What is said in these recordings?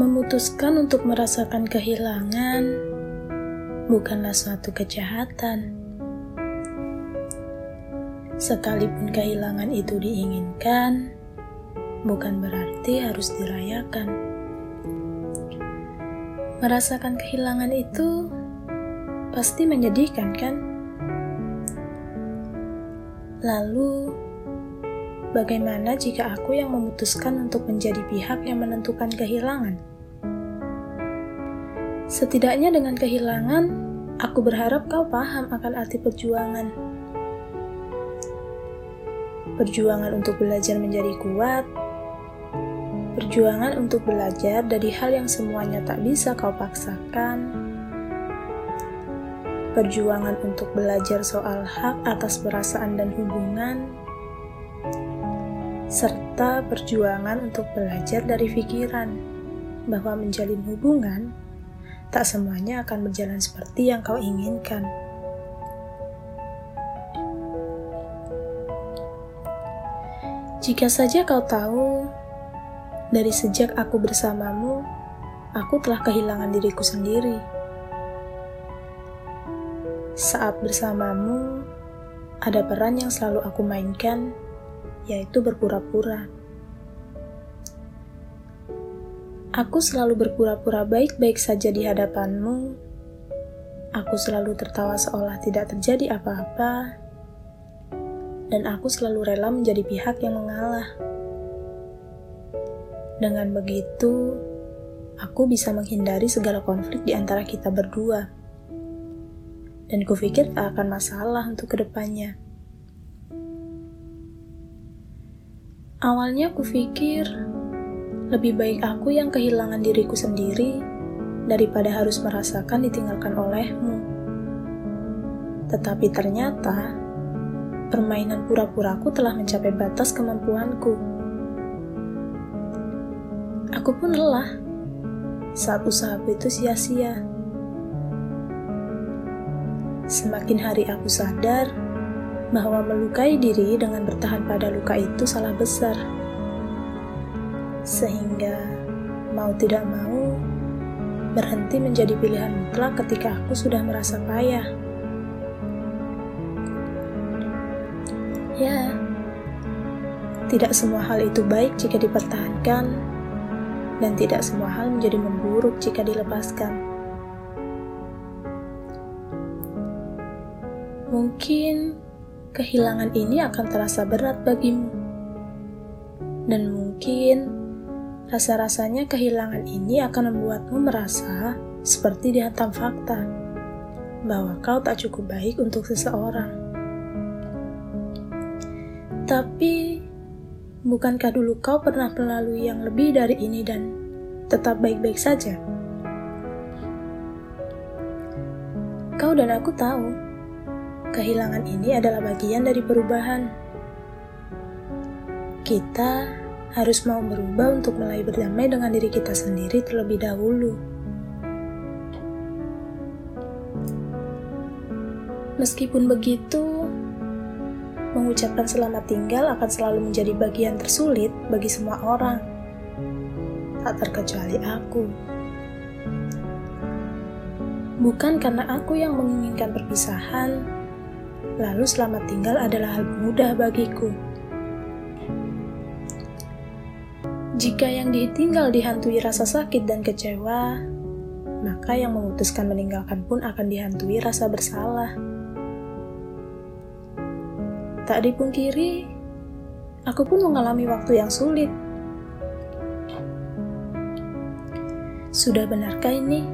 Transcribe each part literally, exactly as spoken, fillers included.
Memutuskan untuk merasakan kehilangan bukanlah suatu kejahatan. Sekalipun kehilangan itu diinginkan, bukan berarti harus dirayakan. Merasakan kehilangan itu pasti menyedihkan, kan? Lalu, bagaimana jika aku yang memutuskan untuk menjadi pihak yang menentukan kehilangan? Setidaknya dengan kehilangan, aku berharap kau paham akan arti perjuangan. Perjuangan untuk belajar menjadi kuat, perjuangan untuk belajar dari hal yang semuanya tak bisa kau paksakan, perjuangan untuk belajar soal hak atas perasaan dan hubungan, serta perjuangan untuk belajar dari pikiran bahwa menjalin hubungan tak semuanya akan berjalan seperti yang kau inginkan. Jika saja kau tahu, dari sejak aku bersamamu, aku telah kehilangan diriku sendiri. Saat bersamamu, ada peran yang selalu aku mainkan, yaitu berpura-pura. Aku selalu berpura-pura baik-baik saja di hadapanmu. Aku selalu tertawa seolah tidak terjadi apa-apa. Dan aku selalu rela menjadi pihak yang mengalah. Dengan begitu, aku bisa menghindari segala konflik di antara kita berdua. Dan kupikir tak akan masalah untuk kedepannya. Awalnya kupikir, lebih baik aku yang kehilangan diriku sendiri daripada harus merasakan ditinggalkan olehmu. Tetapi ternyata, permainan pura-puraku telah mencapai batas kemampuanku. Aku pun lelah saat usahaku itu sia-sia. Semakin hari aku sadar bahwa melukai diri dengan bertahan pada luka itu salah besar. Sehingga mau tidak mau berhenti menjadi pilihan mutlak ketika aku sudah merasa payah. Ya, tidak semua hal itu baik jika dipertahankan, dan tidak semua hal menjadi memburuk jika dilepaskan. Mungkin kehilangan ini akan terasa berat bagimu, dan mungkin rasa-rasanya kehilangan ini akan membuatmu merasa seperti dihantam fakta bahwa kau tak cukup baik untuk seseorang. Tapi, bukankah dulu kau pernah melalui yang lebih dari ini dan tetap baik-baik saja? Kau dan aku tahu, kehilangan ini adalah bagian dari perubahan. Kita harus mau berubah untuk mulai berdamai dengan diri kita sendiri terlebih dahulu. Meskipun begitu, mengucapkan selamat tinggal akan selalu menjadi bagian tersulit bagi semua orang, tak terkecuali aku. Bukan karena aku yang menginginkan perpisahan, lalu selamat tinggal adalah hal mudah bagiku. Jika yang ditinggal dihantui rasa sakit dan kecewa, maka yang memutuskan meninggalkan pun akan dihantui rasa bersalah. Tak dipungkiri, aku pun mengalami waktu yang sulit. Sudah benarkah ini?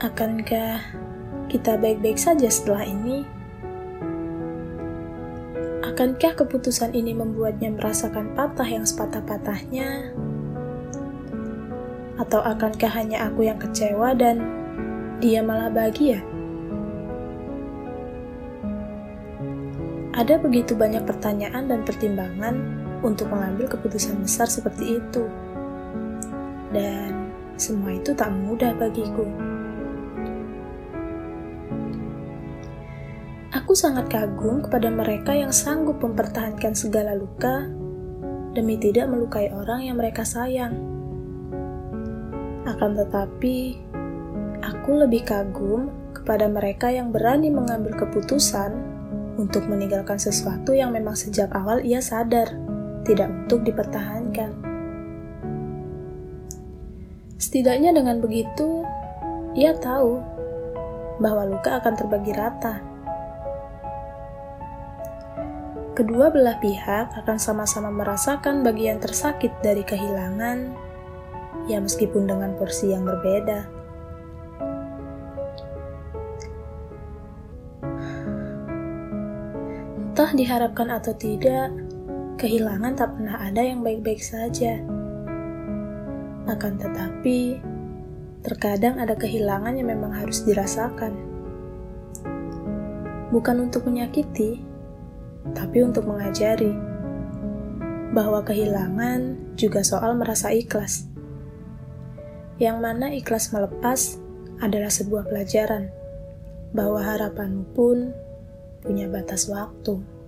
Akankah kita baik-baik saja setelah ini? Akankah keputusan ini membuatnya merasakan patah yang sepatah-patahnya? Atau akankah hanya aku yang kecewa dan dia malah bahagia? Ada begitu banyak pertanyaan dan pertimbangan untuk mengambil keputusan besar seperti itu. Dan semua itu tak mudah bagiku. Aku sangat kagum kepada mereka yang sanggup mempertahankan segala luka demi tidak melukai orang yang mereka sayang. Akan tetapi, aku lebih kagum kepada mereka yang berani mengambil keputusan untuk meninggalkan sesuatu yang memang sejak awal ia sadar tidak untuk dipertahankan. Setidaknya dengan begitu, ia tahu bahwa luka akan terbagi rata. Kedua belah pihak akan sama-sama merasakan bagian tersakit dari kehilangan, ya meskipun dengan porsi yang berbeda. Entah diharapkan atau tidak, kehilangan tak pernah ada yang baik-baik saja. Akan tetapi, terkadang ada kehilangan yang memang harus dirasakan. Bukan untuk menyakiti, tapi untuk mengajari bahwa kehilangan juga soal merasa ikhlas, yang mana ikhlas melepas adalah sebuah pelajaran bahwa harapanmu pun punya batas waktu.